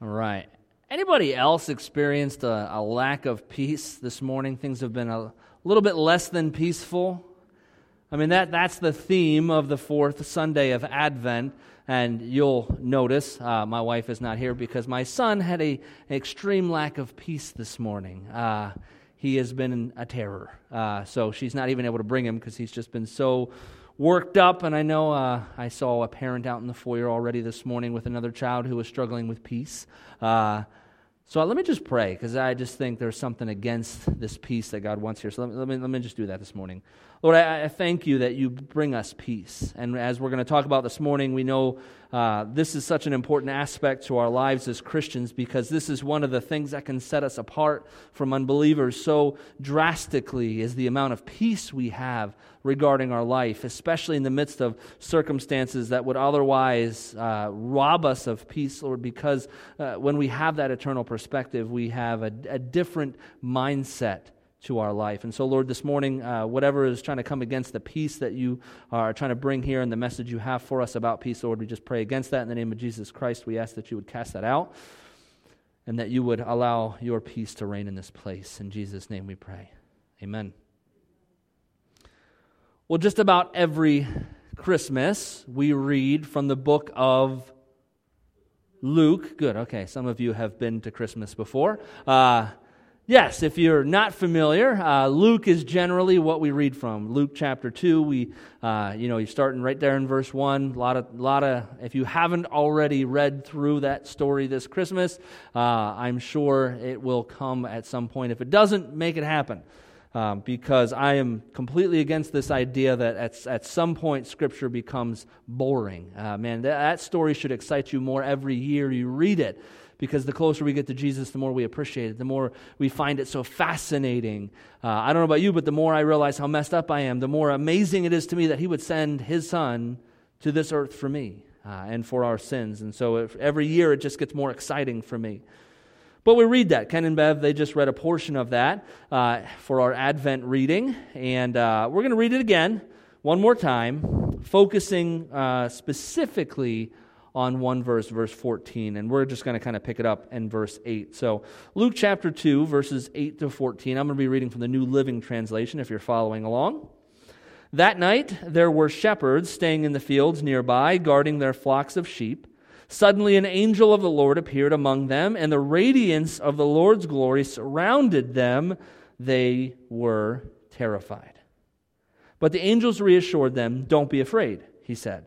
All right. Anybody else experienced a lack of peace this morning? Things have been a little bit less than peaceful. I mean, that's the theme of the fourth Sunday of Advent, and you'll notice my wife is not here because my son had an extreme lack of peace this morning. He has been a terror, so she's not even able to bring him because he's just been so worked up, and I know I saw a parent out in the foyer already this morning with another child who was struggling with peace. So let me just pray, because I just think there's something against this peace that God wants here. So let me just do that this morning. Lord, I thank you that you bring us peace. And as we're going to talk about this morning, we know this is such an important aspect to our lives as Christians, because this is one of the things that can set us apart from unbelievers so drastically, is the amount of peace we have regarding our life, especially in the midst of circumstances that would otherwise rob us of peace, Lord, because when we have that eternal perspective, we have a different mindset to our life. And so, Lord, this morning, whatever is trying to come against the peace that you are trying to bring here and the message you have for us about peace, Lord, we just pray against that. In the name of Jesus Christ, we ask that you would cast that out and that you would allow your peace to reign in this place. In Jesus' name we pray. Amen. Well, just about every Christmas, we read from the book of Luke. Good, okay. Some of you have been to Christmas before. Yes, if you're not familiar, Luke is generally what we read from. Luke chapter 2, we, you're starting right there in verse 1. A lot of. If you haven't already read through that story this Christmas, I'm sure it will come at some point. If it doesn't, make it happen. Because I am completely against this idea that at some point Scripture becomes boring. That story should excite you more every year you read it, because the closer we get to Jesus, the more we appreciate it, the more we find it so fascinating. I don't know about you, but the more I realize how messed up I am, the more amazing it is to me that he would send his son to this earth for me and for our sins. And so every year it just gets more exciting for me. But we read that. Ken and Bev, they just read a portion of that for our Advent reading. And we're going to read it again one more time, focusing specifically on one verse, verse 14. And we're just going to kind of pick it up in verse 8. So Luke chapter 2, verses 8 to 14. I'm going to be reading from the New Living Translation if you're following along. That night there were shepherds staying in the fields nearby, guarding their flocks of sheep. Suddenly an angel of the Lord appeared among them, and the radiance of the Lord's glory surrounded them. They were terrified. But the angels reassured them. "Don't be afraid," he said.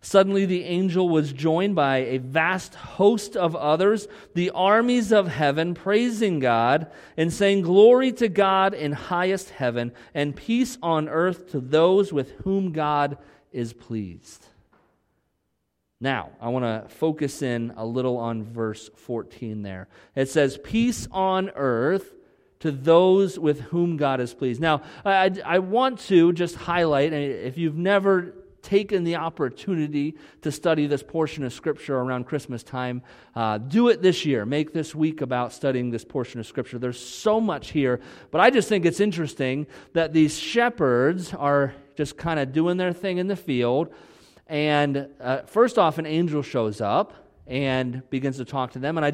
Suddenly the angel was joined by a vast host of others, the armies of heaven, praising God and saying, "Glory to God in highest heaven, and peace on earth to those with whom God is pleased." Now, I want to focus in a little on verse 14 there. It says, "Peace on earth to those with whom God is pleased." Now, I want to just highlight, if you've never taken the opportunity to study this portion of Scripture around Christmas time, do it this year. Make this week about studying this portion of Scripture. There's so much here, but I just think it's interesting that these shepherds are just kind of doing their thing in the field, and first off, an angel shows up and begins to talk to them, and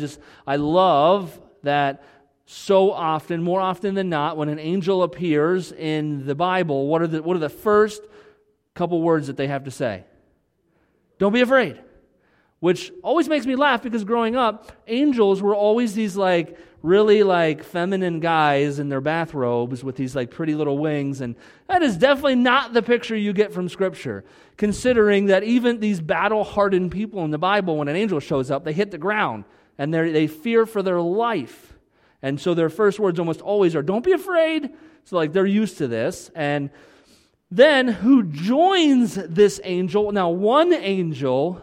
I love that. So often, more often than not, when an angel appears in the Bible, what are the first couple words that they have to say? "Don't be afraid," which always makes me laugh, because growing up, angels were always these really feminine guys in their bathrobes with these pretty little wings, and that is definitely not the picture you get from Scripture, considering that even these battle-hardened people in the Bible, when an angel shows up, they hit the ground, and they fear for their life. And so their first words almost always are, "Don't be afraid." So they're used to this, and then, who joins this angel? Now, one angel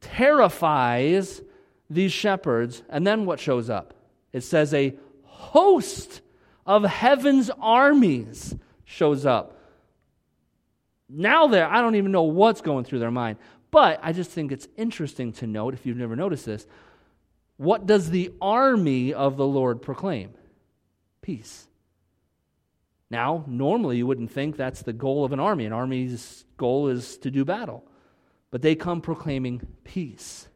terrifies these shepherds, and then what shows up? It says a host of heaven's armies shows up. Now I don't even know what's going through their mind, But I just think it's interesting to note, if you've never noticed this, what does the army of the Lord proclaim? Peace. Now, normally you wouldn't think that's the goal of an army. An army's goal is to do battle. But they come proclaiming peace.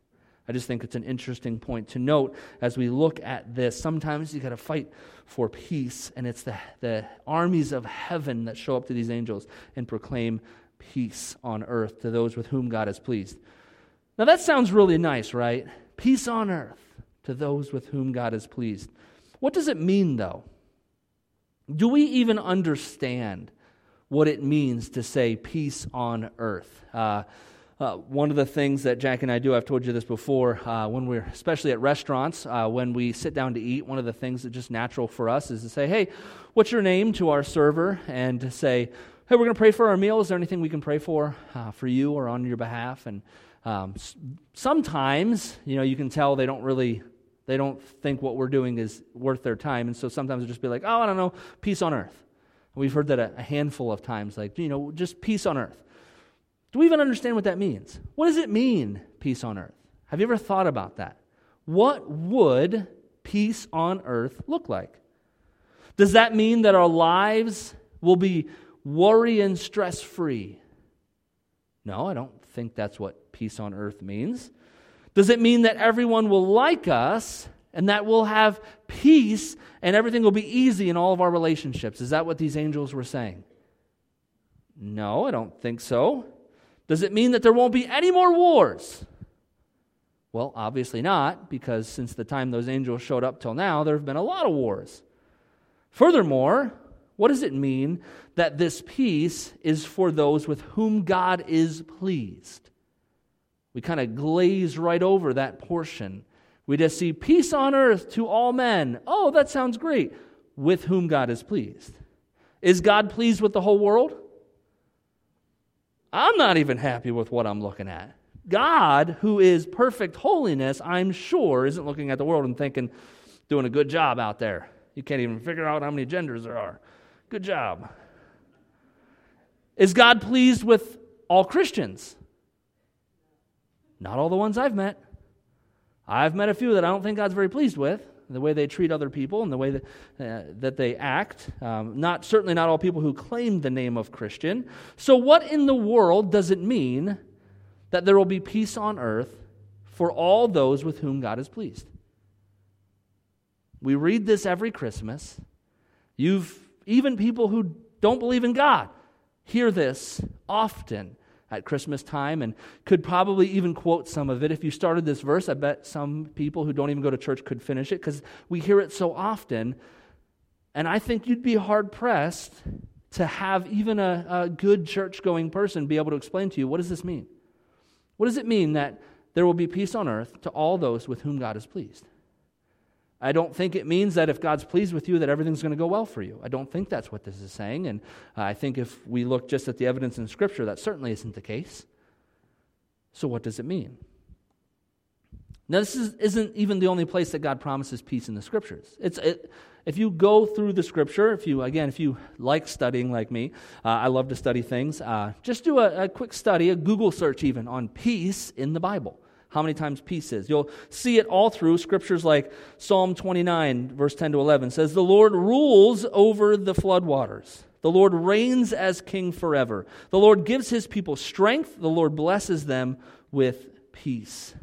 I just think it's an interesting point to note as we look at this. Sometimes you got to fight for peace, and it's the armies of heaven that show up to these angels and proclaim peace on earth to those with whom God is pleased. Now that sounds really nice, right? Peace on earth to those with whom God is pleased. What does it mean, though? Do we even understand what it means to say peace on earth? One of the things that Jack and I do, I've told you this before, when we're, especially at restaurants, when we sit down to eat, one of the things that's just natural for us is to say, hey, what's your name, to our server, and to say, hey, we're going to pray for our meal. Is there anything we can pray for you or on your behalf? And sometimes, you know, you can tell they don't think what we're doing is worth their time. And so sometimes it'll just be like, oh, I don't know, peace on earth. And we've heard that a handful of times, like, you know, just peace on earth. Do we even understand what that means? What does it mean, peace on earth? Have you ever thought about that? What would peace on earth look like? Does that mean that our lives will be worry and stress-free? No, I don't think that's what peace on earth means. Does it mean that everyone will like us and that we'll have peace and everything will be easy in all of our relationships? Is that what these angels were saying? No, I don't think so. Does it mean that there won't be any more wars? Well, obviously not, because since the time those angels showed up till now, there have been a lot of wars. Furthermore, what does it mean that this peace is for those with whom God is pleased? We kind of glaze right over that portion. We just see peace on earth to all men. Oh, that sounds great. With whom God is pleased. Is God pleased with the whole world? I'm not even happy with what I'm looking at. God, who is perfect holiness, I'm sure, isn't looking at the world and thinking, doing a good job out there. You can't even figure out how many genders there are. Good job. Is God pleased with all Christians? Not all the ones I've met. I've met a few that I don't think God's very pleased with, the way they treat other people and the way that they act. Certainly not all people who claim the name of Christian. So what in the world does it mean that there will be peace on earth for all those with whom God is pleased? We read this every Christmas. Even people who don't believe in God hear this often at Christmas time and could probably even quote some of it. If you started this verse, I bet some people who don't even go to church could finish it, because we hear it so often. And I think you'd be hard-pressed to have even a good church-going person be able to explain to you, what does this mean? What does it mean that there will be peace on earth to all those with whom God is pleased? I don't think it means that if God's pleased with you that everything's going to go well for you. I don't think that's what this is saying, and I think if we look just at the evidence in Scripture, that certainly isn't the case. So what does it mean? Now, this isn't even the only place that God promises peace in the Scriptures. If you go through the Scripture, if you like studying like me, I love to study things, just do a quick study, a Google search even, on peace in the Bible. How many times peace is. You'll see it all through scriptures like Psalm 29, verse 10 to 11 says, the Lord rules over the floodwaters. The Lord reigns as king forever. The Lord gives his people strength. The Lord blesses them with peace.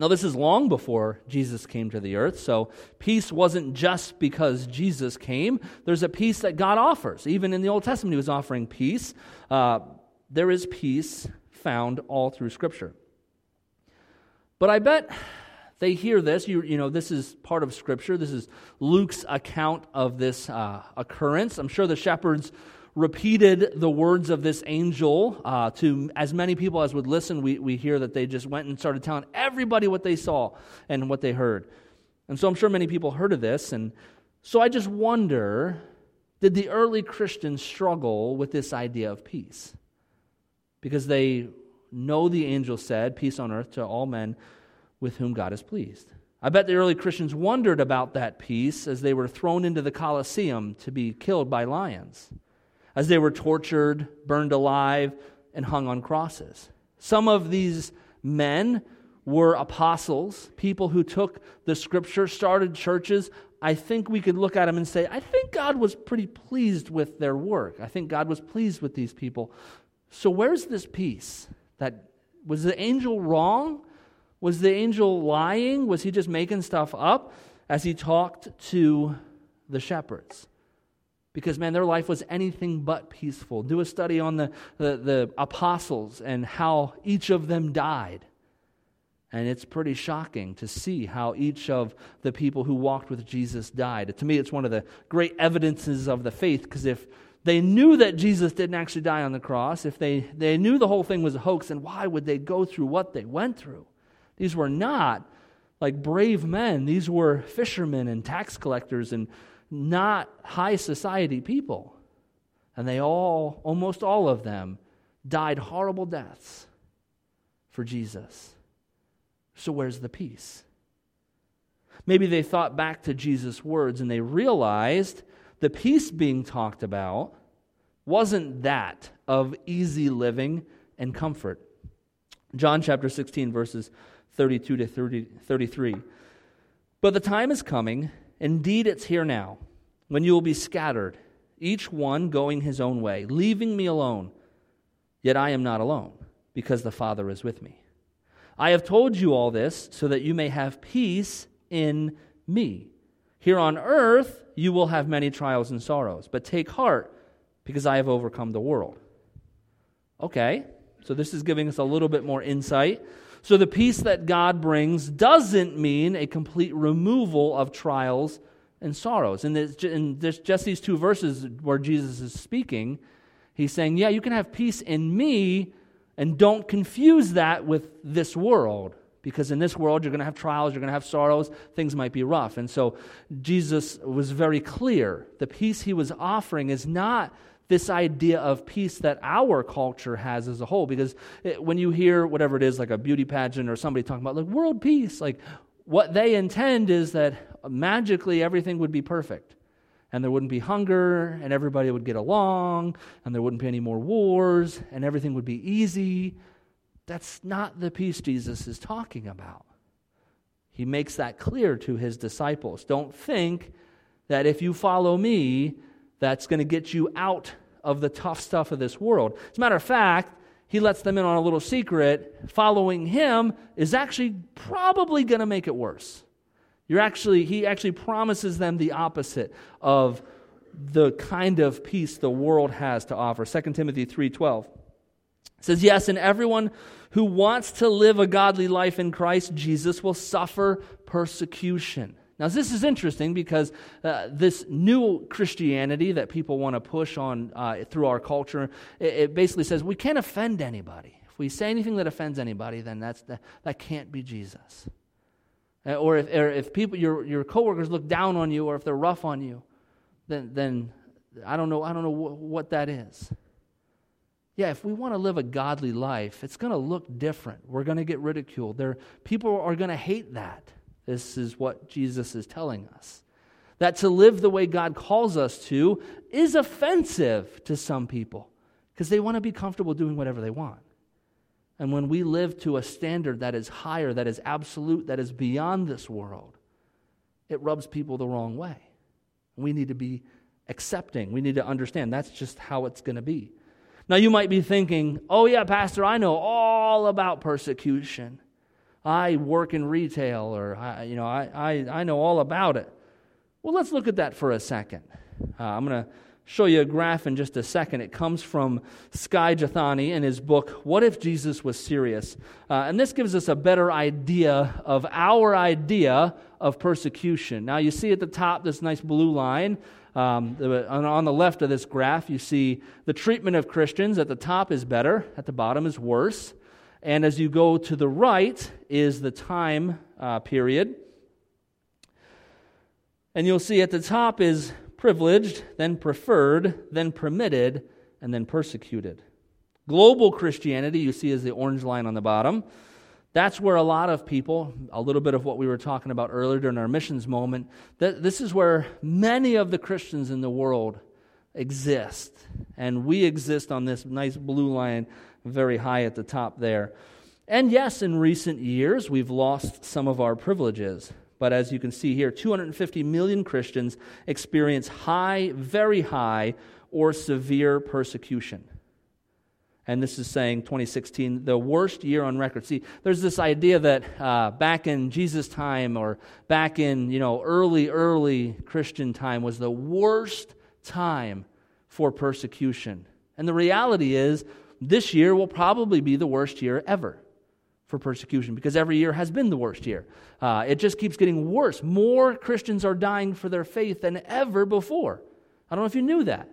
Now, this is long before Jesus came to the earth, so peace wasn't just because Jesus came. There's a peace that God offers. Even in the Old Testament, he was offering peace. There is peace found all through Scripture. But I bet they hear this. You know, this is part of Scripture. This is Luke's account of this occurrence. I'm sure the shepherds repeated the words of this angel to as many people as would listen. We hear that they just went and started telling everybody what they saw and what they heard. And so I'm sure many people heard of this. And so I just wonder, did the early Christians struggle with this idea of peace? Because they know the angel said, peace on earth to all men with whom God is pleased. I bet the early Christians wondered about that peace as they were thrown into the Colosseum to be killed by lions, as they were tortured, burned alive, and hung on crosses. Some of these men were apostles, people who took the Scripture, started churches. I think we could look at them and say, I think God was pretty pleased with their work. I think God was pleased with these people. So where's this peace? Was the angel wrong? Was the angel lying? Was he just making stuff up as he talked to the shepherds? Because, man, their life was anything but peaceful. Do a study on the apostles and how each of them died. And it's pretty shocking to see how each of the people who walked with Jesus died. To me, it's one of the great evidences of the faith, because if they knew that Jesus didn't actually die on the cross, if they knew the whole thing was a hoax, then why would they go through what they went through? These were not like brave men. These were fishermen and tax collectors and not high society people. And they all, almost all of them, died horrible deaths for Jesus. So where's the peace? Maybe they thought back to Jesus' words and they realized the peace being talked about wasn't that of easy living and comfort. John chapter 16, verses 32 to 33. But the time is coming, indeed it's here now, when you will be scattered, each one going his own way, leaving me alone. Yet I am not alone, because the Father is with me. I have told you all this so that you may have peace in me. Here on earth you will have many trials and sorrows, but take heart, because I have overcome the world. Okay, so this is giving us a little bit more insight. So the peace that God brings doesn't mean a complete removal of trials and sorrows. And there's just these two verses where Jesus is speaking. He's saying, yeah, you can have peace in me, and don't confuse that with this world. Because in this world, you're going to have trials, you're going to have sorrows, things might be rough. And so Jesus was very clear. The peace he was offering is not this idea of peace that our culture has as a whole, because when you hear whatever it is, like a beauty pageant or somebody talking about like world peace, like what they intend is that magically everything would be perfect and there wouldn't be hunger and everybody would get along and there wouldn't be any more wars and everything would be easy. That's not the peace Jesus is talking about. He makes that clear to his disciples. Don't think that if you follow me, that's going to get you out of the tough stuff of this world. As a matter of fact, he lets them in on a little secret. Following him is actually probably going to make it worse. He actually promises them the opposite of the kind of peace the world has to offer. 2 Timothy 3:12 says, yes, and everyone who wants to live a godly life in Christ Jesus will suffer persecution. Now, this is interesting because this new Christianity that people want to push on through our culture, it basically says we can't offend anybody. If we say anything that offends anybody, then that can't be Jesus. Or if people your coworkers look down on you, or if they're rough on you, then I don't know what that is. Yeah, if we want to live a godly life, it's going to look different. We're going to get ridiculed. People are going to hate that. This is what Jesus is telling us. That to live the way God calls us to is offensive to some people because they want to be comfortable doing whatever they want. And when we live to a standard that is higher, that is absolute, that is beyond this world, it rubs people the wrong way. We need to be accepting. We need to understand that's just how it's going to be. Now you might be thinking, oh yeah, Pastor, I know all about persecution. I work in retail, or I know all about it. Well, let's look at that for a second. I'm going to show you a graph in just a second. It comes from Skye Jathani in his book, What If Jesus Was Serious? And this gives us a better idea of our idea of persecution. Now, you see at the top this nice blue line. On the left of this graph, you see the treatment of Christians. At the top is better. At the bottom is worse. And as you go to the right is the time period. And you'll see at the top is privileged, then preferred, then permitted, and then persecuted. Global Christianity, you see, is the orange line on the bottom. That's where a lot of people, a little bit of what we were talking about earlier during our missions moment, this is where many of the Christians in the world exist. And we exist on this nice blue line, very high at the top there. And yes, in recent years, we've lost some of our privileges. But as you can see here, 250 million Christians experience high, very high, or severe persecution. And this is saying 2016, the worst year on record. See, there's this idea that back in Jesus' time or back in, early Christian time was the worst time for persecution. And the reality is this year will probably be the worst year ever for persecution, because every year has been the worst year. It just keeps getting worse. More Christians are dying for their faith than ever before. I don't know if you knew that.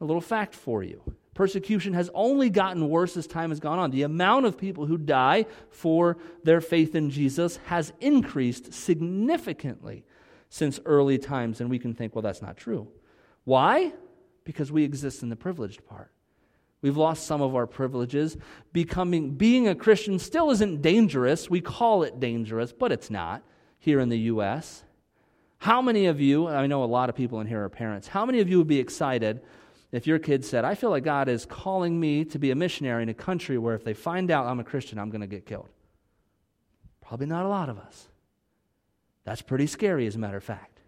A little fact for you. Persecution has only gotten worse as time has gone on. The amount of people who die for their faith in Jesus has increased significantly since early times, and we can think, well, that's not true. Why? Because we exist in the privileged part. We've lost some of our privileges. Being a Christian still isn't dangerous. We call it dangerous, but it's not here in the U.S. How many of you, I know a lot of people in here are parents, how many of you would be excited if your kid said, I feel like God is calling me to be a missionary in a country where if they find out I'm a Christian, I'm going to get killed? Probably not a lot of us. That's pretty scary, as a matter of fact.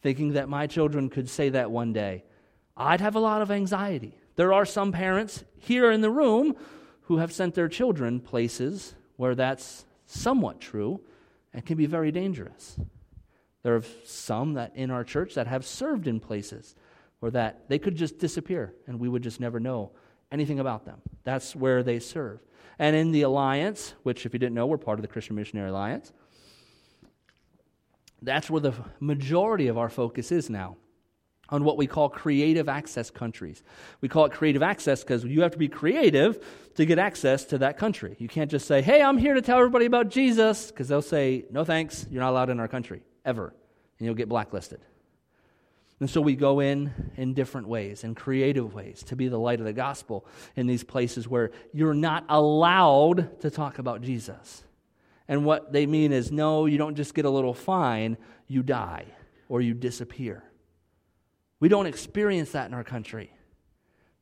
Thinking that my children could say that one day, I'd have a lot of anxiety. There are some parents here in the room who have sent their children places where that's somewhat true and can be very dangerous. There are some that in our church that have served in places or that they could just disappear and we would just never know anything about them. That's where they serve. And in the Alliance, which if you didn't know, we're part of the Christian Missionary Alliance, that's where the majority of our focus is now, on what we call creative access countries. We call it creative access because you have to be creative to get access to that country. You can't just say, hey, I'm here to tell everybody about Jesus, because they'll say, no thanks, you're not allowed in our country, ever, and you'll get blacklisted. And so we go in different ways, in creative ways, to be the light of the gospel in these places where you're not allowed to talk about Jesus. And what they mean is, no, you don't just get a little fine, you die or you disappear. We don't experience that in our country.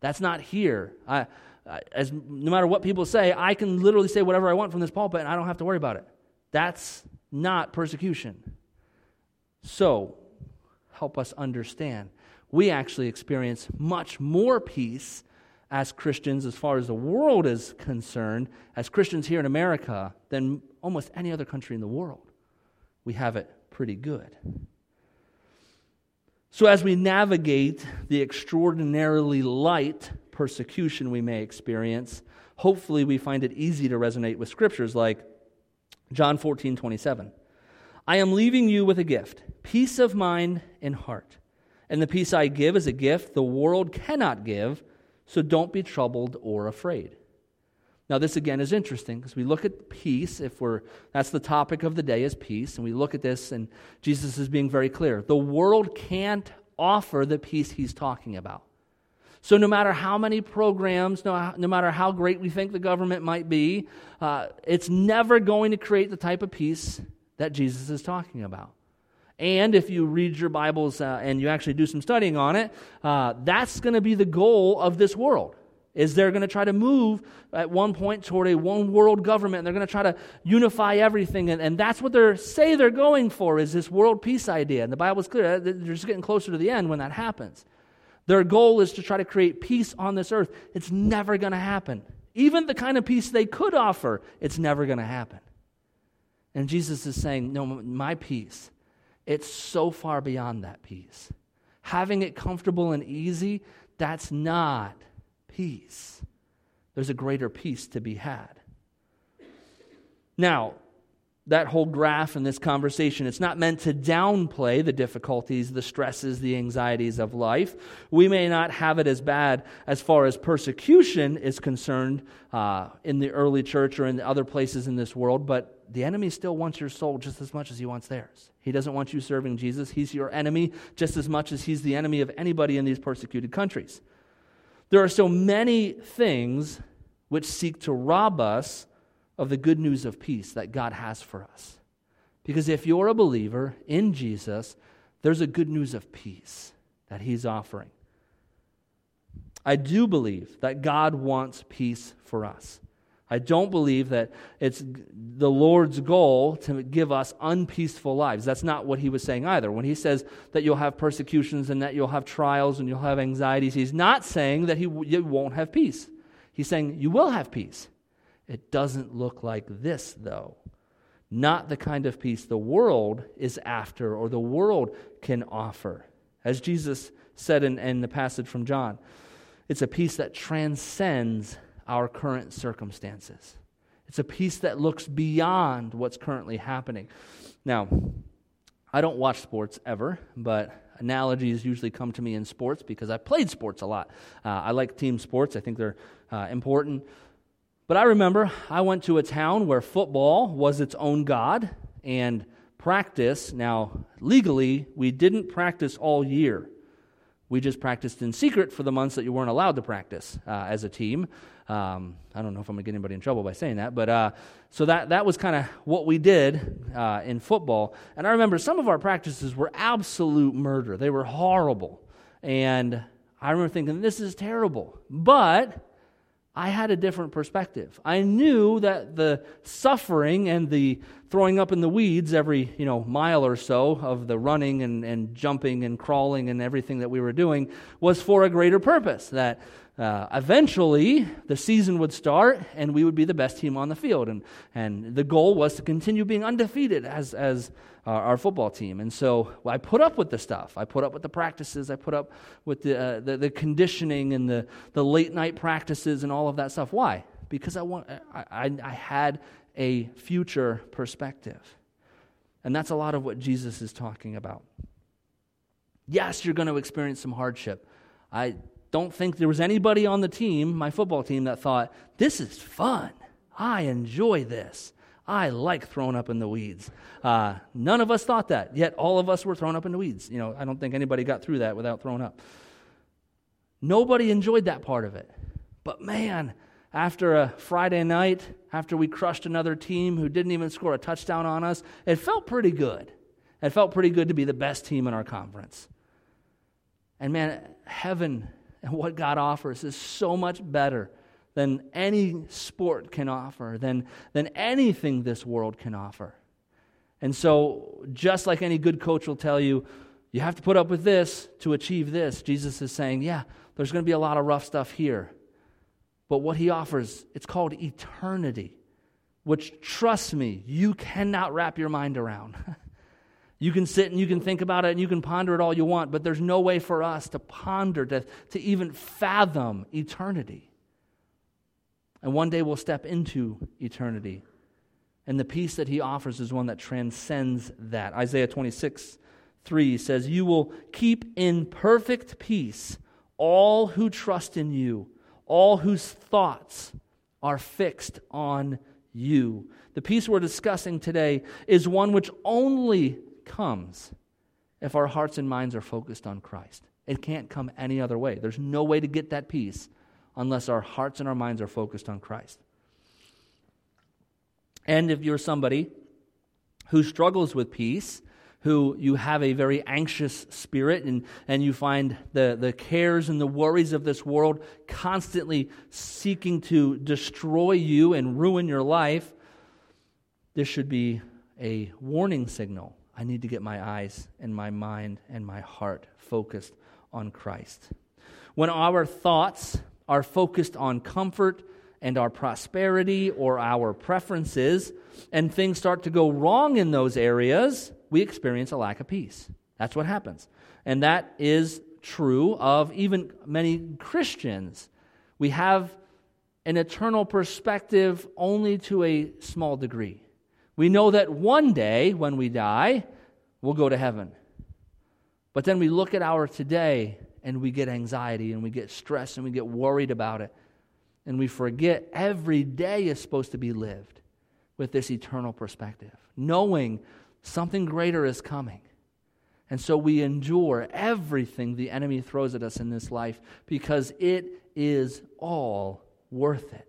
That's not here. No matter what people say, I can literally say whatever I want from this pulpit and I don't have to worry about it. That's not persecution. So, help us understand. We actually experience much more peace as Christians, as far as the world is concerned, as Christians here in America, than almost any other country in the world. We have it pretty good. So as we navigate the extraordinarily light persecution we may experience, hopefully we find it easy to resonate with scriptures like John 14:27. I am leaving you with a gift, peace of mind and heart. And the peace I give is a gift the world cannot give, so don't be troubled or afraid. Now this again is interesting because we look at peace, that's the topic of the day is peace, and we look at this and Jesus is being very clear. The world can't offer the peace he's talking about. So no matter how many programs, no matter how great we think the government might be, it's never going to create the type of peace that Jesus is talking about. And if you read your Bibles and you actually do some studying on it, that's going to be the goal of this world. Is they're going to try to move at one point toward a one-world government, and they're going to try to unify everything, and that's what they say they're going for, is this world peace idea. And the Bible's clear, they're just getting closer to the end when that happens. Their goal is to try to create peace on this earth. It's never going to happen. Even the kind of peace they could offer, it's never going to happen. And Jesus is saying, no, my peace, it's so far beyond that peace. Having it comfortable and easy, that's not peace. There's a greater peace to be had. Now, that whole graph in this conversation, it's not meant to downplay the difficulties, the stresses, the anxieties of life. We may not have it as bad as far as persecution is concerned in the early church or in other places in this world, but the enemy still wants your soul just as much as he wants theirs. He doesn't want you serving Jesus. He's your enemy just as much as he's the enemy of anybody in these persecuted countries. There are so many things which seek to rob us of the good news of peace that God has for us. Because if you're a believer in Jesus, there's a good news of peace that he's offering. I do believe that God wants peace for us. I don't believe that it's the Lord's goal to give us unpeaceful lives. That's not what he was saying either. When he says that you'll have persecutions and that you'll have trials and you'll have anxieties, he's not saying that you won't have peace. He's saying you will have peace. It doesn't look like this, though. Not the kind of peace the world is after or the world can offer. As Jesus said in the passage from John, it's a peace that transcends our current circumstances. It's a peace that looks beyond what's currently happening. Now, I don't watch sports ever, but analogies usually come to me in sports because I played sports a lot. I like team sports. I think they're important. But I remember I went to a town where football was its own god and practice. Now, legally, we didn't practice all year. We just practiced in secret for the months that you weren't allowed to practice as a team. I don't know if I'm going to get anybody in trouble by saying that, but so that was kind of what we did in football. And I remember some of our practices were absolute murder. They were horrible. And I remember thinking, this is terrible. But I had a different perspective. I knew that the suffering and the throwing up in the weeds every mile or so of the running and jumping and crawling and everything that we were doing was for a greater purpose, that eventually the season would start and we would be the best team on the field. And the goal was to continue being undefeated as our football team. And so I put up with the stuff. I put up with the practices. I put up with the conditioning and the late night practices and all of that stuff. Why? Because I had a future perspective. And that's a lot of what Jesus is talking about. Yes, you're going to experience some hardship. I don't think there was anybody on the team, my football team, that thought, this is fun. I enjoy this. I like throwing up in the weeds. None of us thought that, yet all of us were thrown up in the weeds. I don't think anybody got through that without throwing up. Nobody enjoyed that part of it. But man, after a Friday night, after we crushed another team who didn't even score a touchdown on us, it felt pretty good. It felt pretty good to be the best team in our conference. And man, heaven and what God offers is so much better than any sport can offer, than anything this world can offer. And so, just like any good coach will tell you, you have to put up with this to achieve this, Jesus is saying, yeah, there's going to be a lot of rough stuff here. But what he offers, it's called eternity, which, trust me, you cannot wrap your mind around. You can sit and you can think about it and you can ponder it all you want, but there's no way for us to ponder, to even fathom eternity. And one day we'll step into eternity. And the peace that he offers is one that transcends that. Isaiah 26:3 says, "You will keep in perfect peace all who trust in you, all whose thoughts are fixed on you." The peace we're discussing today is one which only comes if our hearts and minds are focused on Christ. It can't come any other way. There's no way to get that peace unless our hearts and our minds are focused on Christ. And if you're somebody who struggles with peace, who you have a very anxious spirit and you find the cares and the worries of this world constantly seeking to destroy you and ruin your life, this should be a warning signal. I need to get my eyes and my mind and my heart focused on Christ. When our thoughts are focused on comfort and our prosperity or our preferences, and things start to go wrong in those areas, we experience a lack of peace. That's what happens. And that is true of even many Christians. We have an eternal perspective only to a small degree. We know that one day when we die, we'll go to heaven. But then we look at our today, and we get anxiety, and we get stressed, and we get worried about it. And we forget every day is supposed to be lived with this eternal perspective, knowing something greater is coming. And so we endure everything the enemy throws at us in this life because it is all worth it.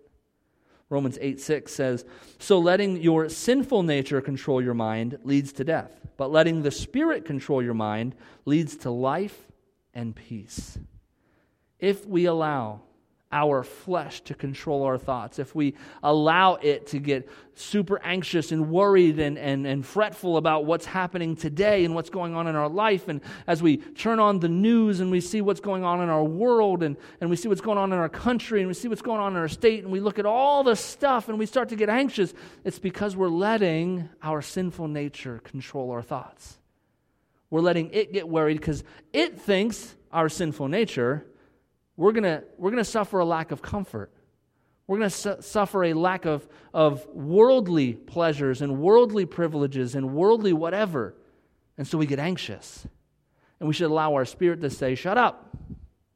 Romans 8:6 says, "So letting your sinful nature control your mind leads to death, but letting the Spirit control your mind leads to life and peace." if we allow our flesh to control our thoughts, if we allow it to get super anxious and worried and fretful about what's happening today and what's going on in our life, and as we turn on the news and we see what's going on in our world, and we see what's going on in our country, and we see what's going on in our state, and we look at all this stuff and we start to get anxious, it's because we're letting our sinful nature control our thoughts. We're letting it get worried because it thinks, our sinful nature, we're gonna suffer a lack of comfort. We're going to suffer a lack of worldly pleasures and worldly privileges and worldly whatever. And so we get anxious. And we should allow our spirit to say, shut up,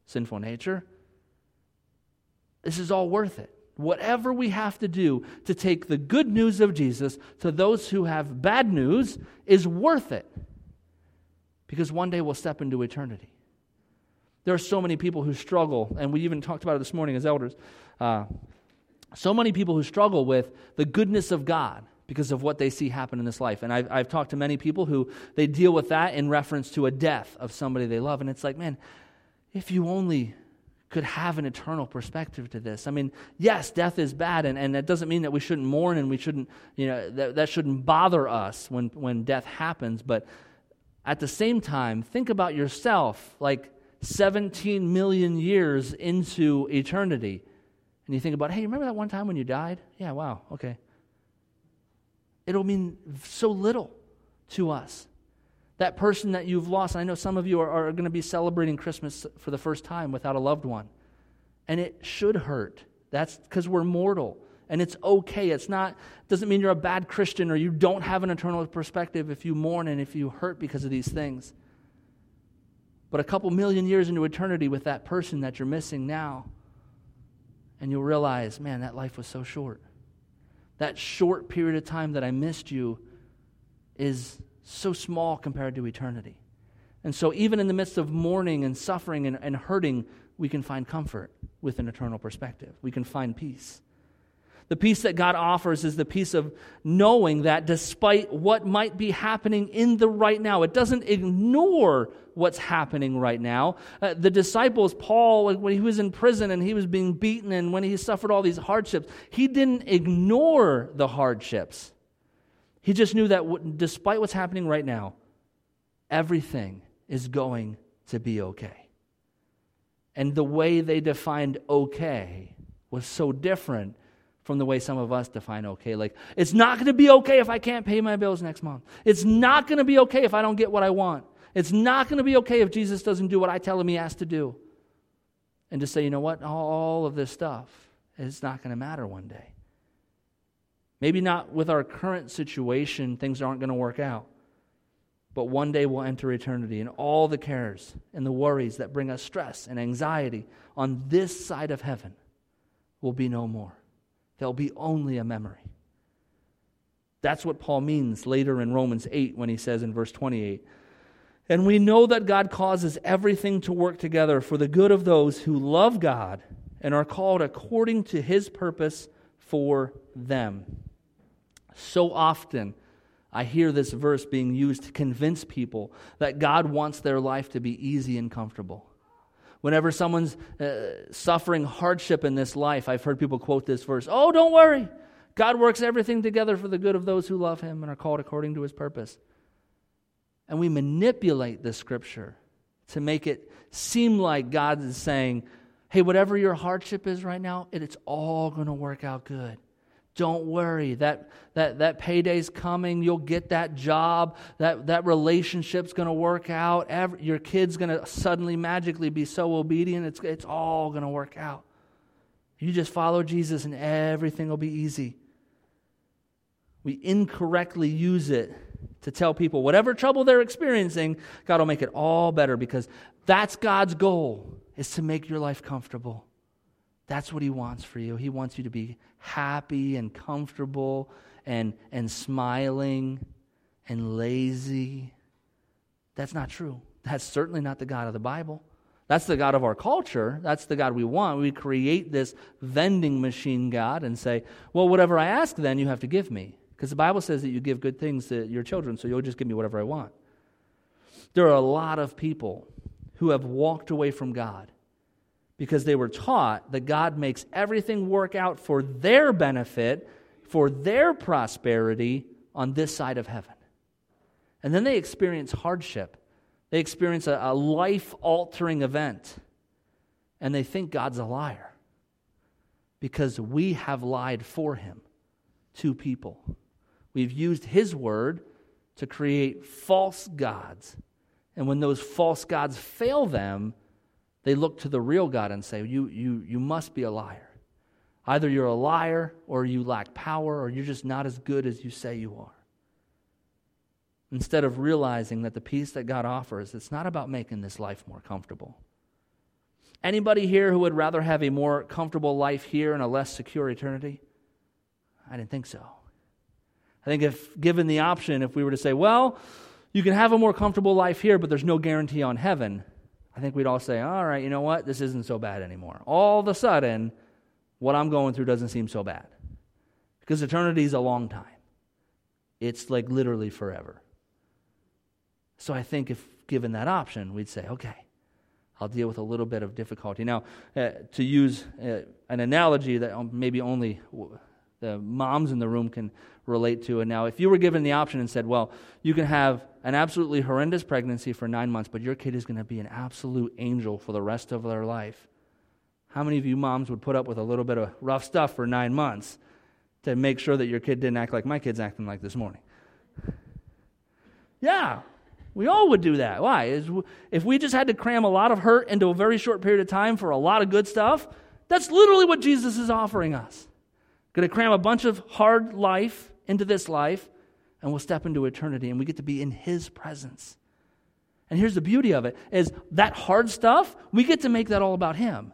sinful nature. This is all worth it. Whatever we have to do to take the good news of Jesus to those who have bad news is worth it. Because one day we'll step into eternity. There are so many people who struggle, and we even talked about it this morning as elders, so many people who struggle with the goodness of God because of what they see happen in this life. And I've talked to many people who they deal with that in reference to a death of somebody they love. And it's like, man, if you only could have an eternal perspective to this. I mean, yes, death is bad, and that doesn't mean that we shouldn't mourn and we shouldn't, that shouldn't bother us when death happens. But at the same time, think about yourself, 17 million years into eternity. And you think about, hey, remember that one time when you died? Yeah, wow, okay. It'll mean so little to us. That person that you've lost, I know some of you are going to be celebrating Christmas for the first time without a loved one. And it should hurt. That's because we're mortal. And it's okay. Doesn't mean you're a bad Christian or you don't have an eternal perspective if you mourn and if you hurt because of these things. But a couple million years into eternity with that person that you're missing now, and you'll realize, man, that life was so short. That short period of time that I missed you is so small compared to eternity. And so even in the midst of mourning and suffering and hurting, we can find comfort with an eternal perspective. We can find peace. The peace that God offers is the peace of knowing that despite what might be happening in the right now, it doesn't ignore what's happening right now. The disciples, Paul, when he was in prison and he was being beaten and when he suffered all these hardships, he didn't ignore the hardships. He just knew that despite what's happening right now, everything is going to be okay. And the way they defined okay was so different from the way some of us define okay. It's not going to be okay if I can't pay my bills next month. It's not going to be okay if I don't get what I want. It's not going to be okay if Jesus doesn't do what I tell him he has to do. And to say, you know what, all of this stuff is not going to matter one day. Maybe not with our current situation, things aren't going to work out. But one day we'll enter eternity, and all the cares and the worries that bring us stress and anxiety on this side of heaven will be no more. There'll be only a memory. That's what Paul means later in Romans 8 when he says in verse 28, "And we know that God causes everything to work together for the good of those who love God and are called according to his purpose for them." So often I hear this verse being used to convince people that God wants their life to be easy and comfortable. Whenever someone's suffering hardship in this life, I've heard people quote this verse, "Oh, don't worry. God works everything together for the good of those who love him and are called according to his purpose." And we manipulate the scripture to make it seem like God is saying, hey, whatever your hardship is right now, it's all going to work out good. Don't worry. That payday's coming. You'll get that job. That relationship's going to work out. Your kid's going to suddenly magically be so obedient. It's all going to work out. You just follow Jesus and everything will be easy. We incorrectly use it to tell people whatever trouble they're experiencing, God will make it all better because that's God's goal, is to make your life comfortable. That's what he wants for you. He wants you to be happy and comfortable and smiling and lazy. That's not true. That's certainly not the God of the Bible. That's the God of our culture. That's the God we want. We create this vending machine God and say, well, whatever I ask then, you have to give me. Because the Bible says that you give good things to your children, so you'll just give me whatever I want. There are a lot of people who have walked away from God because they were taught that God makes everything work out for their benefit, for their prosperity on this side of heaven. And then they experience hardship. They experience a life-altering event. And they think God's a liar because we have lied for him. Two people. We've used his word to create false gods. And when those false gods fail them, they look to the real God and say, you must be a liar. Either you're a liar or you lack power or you're just not as good as you say you are. Instead of realizing that the peace that God offers, it's not about making this life more comfortable. Anybody here who would rather have a more comfortable life here and a less secure eternity? I didn't think so. I think if given the option, if we were to say, well, you can have a more comfortable life here, but there's no guarantee on heaven, I think we'd all say, all right, you know what? This isn't so bad anymore. All of a sudden, what I'm going through doesn't seem so bad because eternity is a long time. It's like literally forever. So I think if given that option, we'd say, okay, I'll deal with a little bit of difficulty. Now, to use an analogy that maybe only the moms in the room can relate to. And now if you were given the option and said, well, you can have an absolutely horrendous pregnancy for 9 months, but your kid is going to be an absolute angel for the rest of their life. How many of you moms would put up with a little bit of rough stuff for 9 months to make sure that your kid didn't act like my kid's acting like this morning? Yeah, we all would do that. Why? If we just had to cram a lot of hurt into a very short period of time for a lot of good stuff, that's literally what Jesus is offering us. Going to cram a bunch of hard life into this life, and we'll step into eternity, and we get to be in his presence. And here's the beauty of it, is that hard stuff, we get to make that all about him.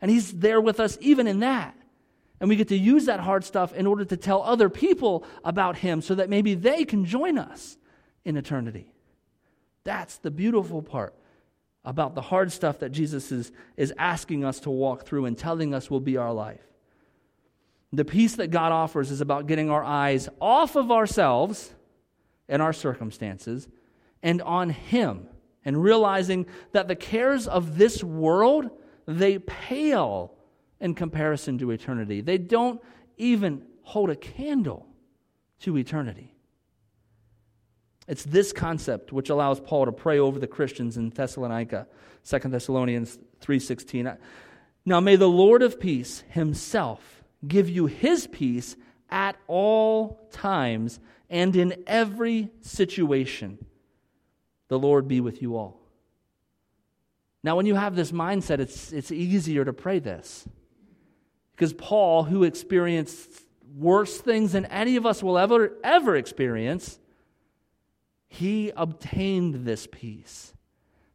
And he's there with us even in that. And we get to use that hard stuff in order to tell other people about him so that maybe they can join us in eternity. That's the beautiful part about the hard stuff that Jesus is asking us to walk through and telling us will be our life. The peace that God offers is about getting our eyes off of ourselves and our circumstances and on him, and realizing that the cares of this world, they pale in comparison to eternity. They don't even hold a candle to eternity. It's this concept which allows Paul to pray over the Christians in Thessalonica, 2 Thessalonians 3:16. Now may the Lord of peace himself give you his peace at all times and in every situation. The Lord be with you all. Now, when you have this mindset, it's easier to pray this. Because Paul, who experienced worse things than any of us will ever experience, he obtained this peace.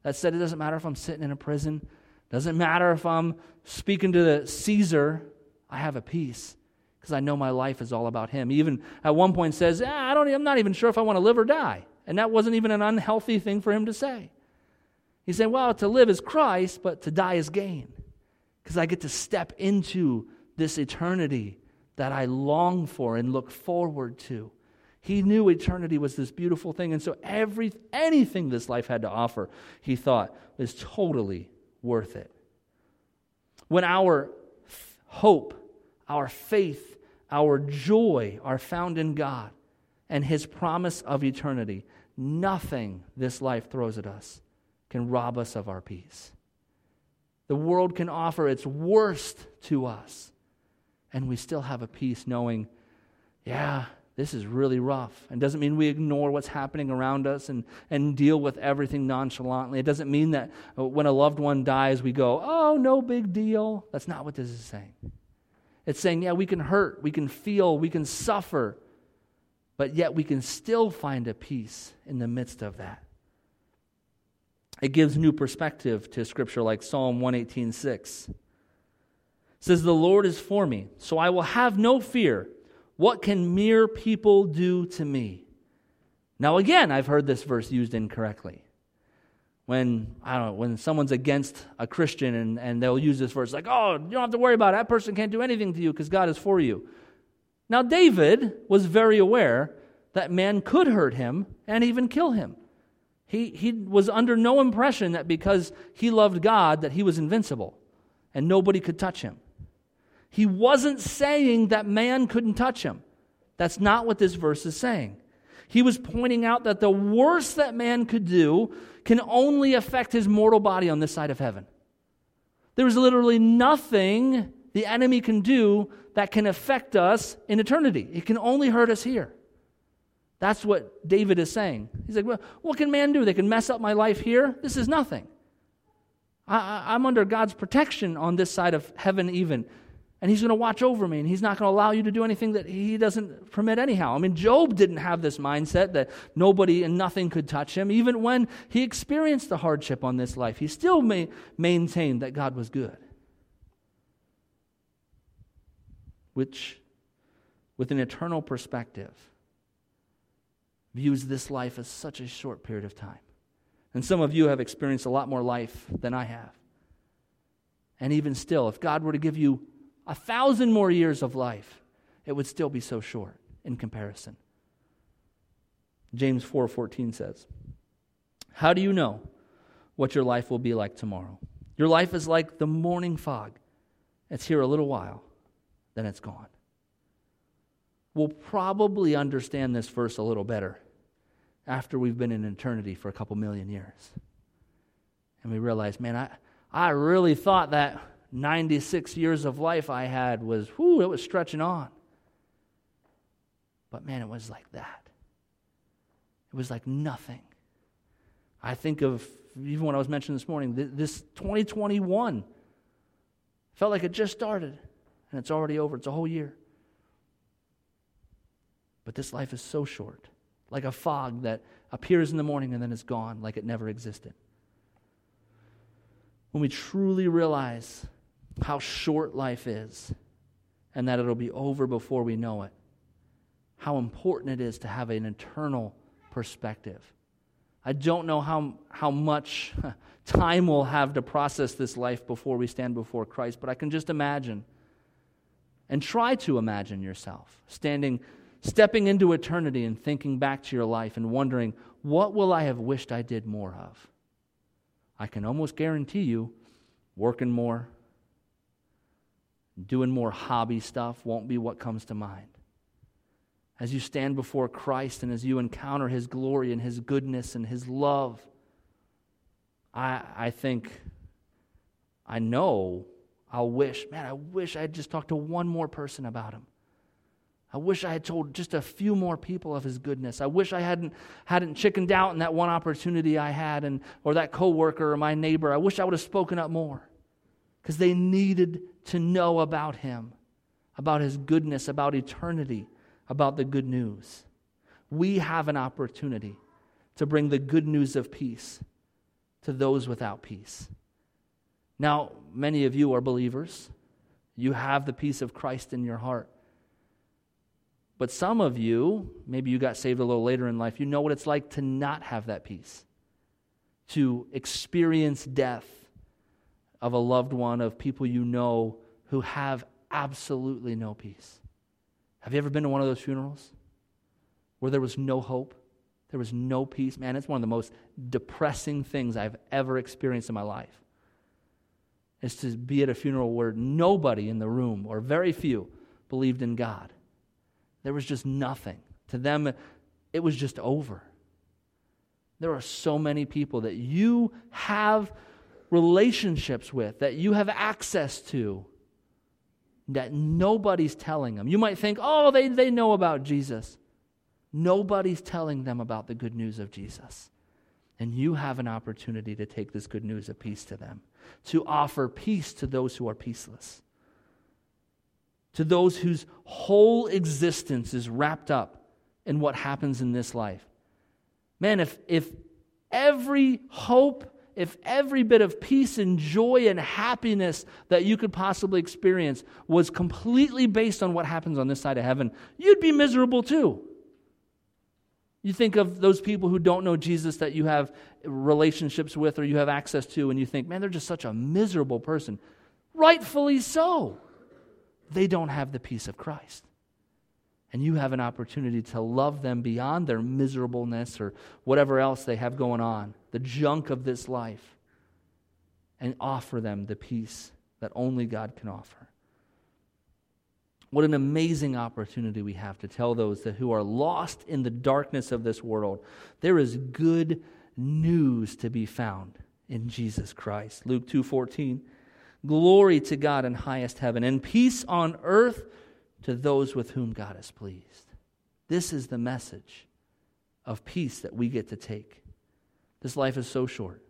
That said, it doesn't matter if I'm sitting in a prison. Doesn't matter if I'm speaking to the Caesar. I have a peace because I know my life is all about him. He even at one point says, I'm not even sure if I want to live or die. And that wasn't even an unhealthy thing for him to say. He said, well, to live is Christ, but to die is gain because I get to step into this eternity that I long for and look forward to. He knew eternity was this beautiful thing, and so anything this life had to offer, he thought, is totally worth it. When our hope, our faith, our joy are found in God and his promise of eternity, nothing this life throws at us can rob us of our peace. The world can offer its worst to us, and we still have a peace knowing, yeah, this is really rough. It doesn't mean we ignore what's happening around us and deal with everything nonchalantly. It doesn't mean that when a loved one dies, we go, oh, no big deal. That's not what this is saying. It's saying, yeah, we can hurt, we can feel, we can suffer, but yet we can still find a peace in the midst of that. It gives new perspective to Scripture like Psalm 118:6. It says, the Lord is for me, so I will have no fear. What can mere people do to me? Now again, I've heard this verse used incorrectly. When someone's against a Christian and they'll use this verse like, oh, you don't have to worry about it. That person can't do anything to you because God is for you. Now David was very aware that man could hurt him and even kill him. He was under no impression that because he loved God that he was invincible. and nobody could touch him. He wasn't saying that man couldn't touch him. That's not what this verse is saying. He was pointing out that the worst that man could do can only affect his mortal body on this side of heaven. There is literally nothing the enemy can do that can affect us in eternity. It can only hurt us here. That's what David is saying. He's like, well, what can man do? They can mess up my life here. This is nothing. I'm under God's protection on this side of heaven even. And he's going to watch over me, and he's not going to allow you to do anything that he doesn't permit anyhow. I mean, Job didn't have this mindset that nobody and nothing could touch him. Even when he experienced the hardship on this life, he still maintained that God was good. Which, with an eternal perspective, views this life as such a short period of time. And some of you have experienced a lot more life than I have. And even still, if God were to give you 1,000 more years of life, it would still be so short in comparison. James 4:14 says, "How do you know what your life will be like tomorrow? Your life is like the morning fog. It's here a little while, then it's gone." We'll probably understand this verse a little better after we've been in eternity for a couple million years. And we realize, man, I really thought that 96 years of life I had was, it was stretching on. But man, it was like that. It was like nothing. I think of, even when I was mentioning this morning, this 2021 felt like it just started, and it's already over. It's a whole year. But this life is so short, like a fog that appears in the morning and then is gone, like it never existed. When we truly realize how short life is and that it'll be over before we know it, how important it is to have an eternal perspective. I don't know how much time we'll have to process this life before we stand before Christ, but I can just imagine, and try to imagine yourself stepping into eternity and thinking back to your life and wondering, what will I have wished I did more of? I can almost guarantee you, working more, doing more hobby stuff won't be what comes to mind. As you stand before Christ and as you encounter His glory and His goodness and His love, I think, I know, I'll wish, man, I wish I had just talked to one more person about Him. I wish I had told just a few more people of His goodness. I wish I hadn't chickened out in that one opportunity I had, or that coworker or my neighbor. I wish I would have spoken up more, because they needed to know about Him, about His goodness, about eternity, about the good news. We have an opportunity to bring the good news of peace to those without peace. Now, many of you are believers. You have the peace of Christ in your heart. But some of you, maybe you got saved a little later in life, you know what it's like to not have that peace, to experience death of a loved one, of people you know who have absolutely no peace. Have you ever been to one of those funerals where there was no hope? There was no peace? Man, it's one of the most depressing things I've ever experienced in my life, is to be at a funeral where nobody in the room, or very few, believed in God. There was just nothing. To them, it was just over. There are so many people that you have relationships with, that you have access to, that nobody's telling them. You might think, they know about Jesus. Nobody's telling them about the good news of Jesus. And you have an opportunity to take this good news of peace to them, to offer peace to those who are peaceless, to those whose whole existence is wrapped up in what happens in this life. Man, if every hope, if every bit of peace and joy and happiness that you could possibly experience was completely based on what happens on this side of heaven, you'd be miserable too. You think of those people who don't know Jesus that you have relationships with or you have access to, and you think, man, they're just such a miserable person. Rightfully so. They don't have the peace of Christ. And you have an opportunity to love them beyond their miserableness or whatever else they have going on, the junk of this life, and offer them the peace that only God can offer. What an amazing opportunity we have to tell those that who are lost in the darkness of this world, there is good news to be found in Jesus Christ. Luke 2:14, glory to God in highest heaven and peace on earth to those with whom God is pleased. This is the message of peace that we get to take. This life is so short.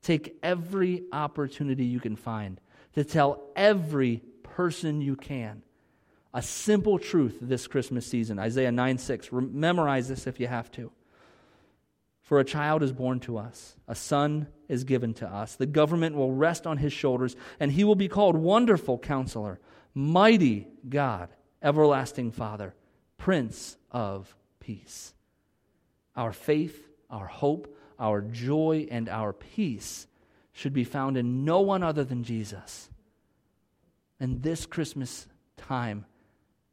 Take every opportunity you can find to tell every person you can a simple truth this Christmas season. Isaiah 9:6. Memorize this if you have to. For a child is born to us, a son is given to us. The government will rest on his shoulders, and he will be called Wonderful Counselor, Mighty God, Everlasting Father, Prince of Peace. Our faith, our hope, our joy, and our peace should be found in no one other than Jesus. And this Christmas time,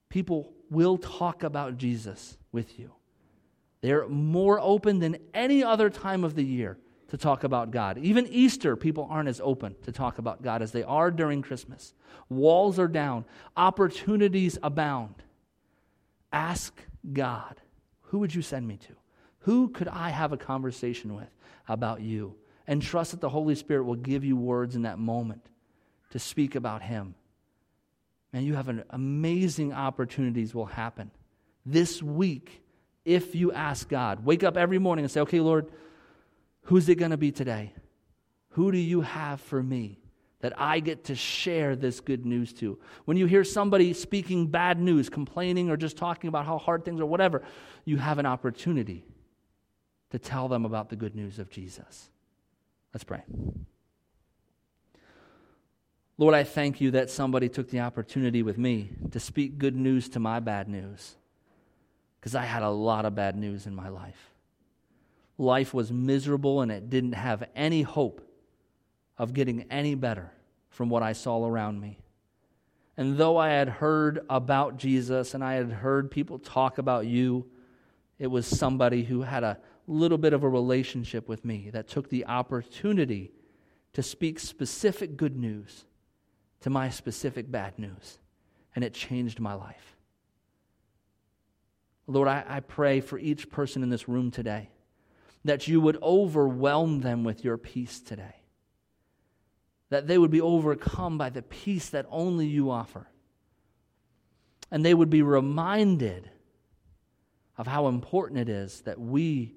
people will talk about Jesus with you. They're more open than any other time of the year to talk about God. Even Easter, people aren't as open to talk about God as they are during Christmas. Walls are down. Opportunities abound. Ask God, who would you send me to? Who could I have a conversation with about you? And trust that the Holy Spirit will give you words in that moment to speak about Him. And you have an amazing opportunities will happen this week. If you ask God, wake up every morning and say, okay, Lord, who's it going to be today? Who do you have for me that I get to share this good news to? When you hear somebody speaking bad news, complaining, or just talking about how hard things are, whatever, you have an opportunity to tell them about the good news of Jesus. Let's pray. Lord, I thank you that somebody took the opportunity with me to speak good news to my bad news. Because I had a lot of bad news in my life. Life was miserable and it didn't have any hope of getting any better from what I saw around me. And though I had heard about Jesus and I had heard people talk about you, it was somebody who had a little bit of a relationship with me that took the opportunity to speak specific good news to my specific bad news. And it changed my life. Lord, I pray for each person in this room today that you would overwhelm them with your peace today, that they would be overcome by the peace that only you offer, and they would be reminded of how important it is that we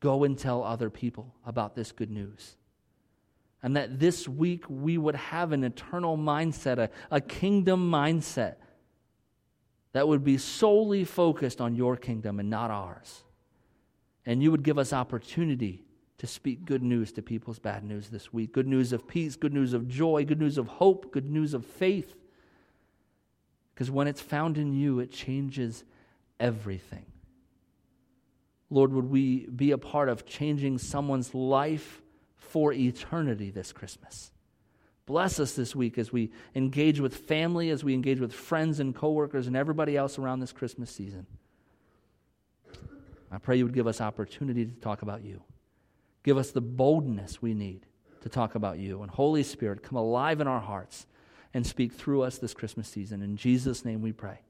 go and tell other people about this good news, and that this week we would have an eternal mindset, a kingdom mindset, that would be solely focused on your kingdom and not ours. And you would give us opportunity to speak good news to people's bad news this week. Good news of peace, good news of joy, good news of hope, good news of faith. Because when it's found in you, it changes everything. Lord, would we be a part of changing someone's life for eternity this Christmas? Bless us this week as we engage with family, as we engage with friends and coworkers and everybody else around this Christmas season. I pray you would give us opportunity to talk about you. Give us the boldness we need to talk about you. And Holy Spirit, come alive in our hearts and speak through us this Christmas season. In Jesus' name we pray.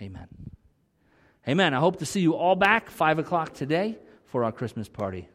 Amen. Amen. I hope to see you all back 5 o'clock today for our Christmas party.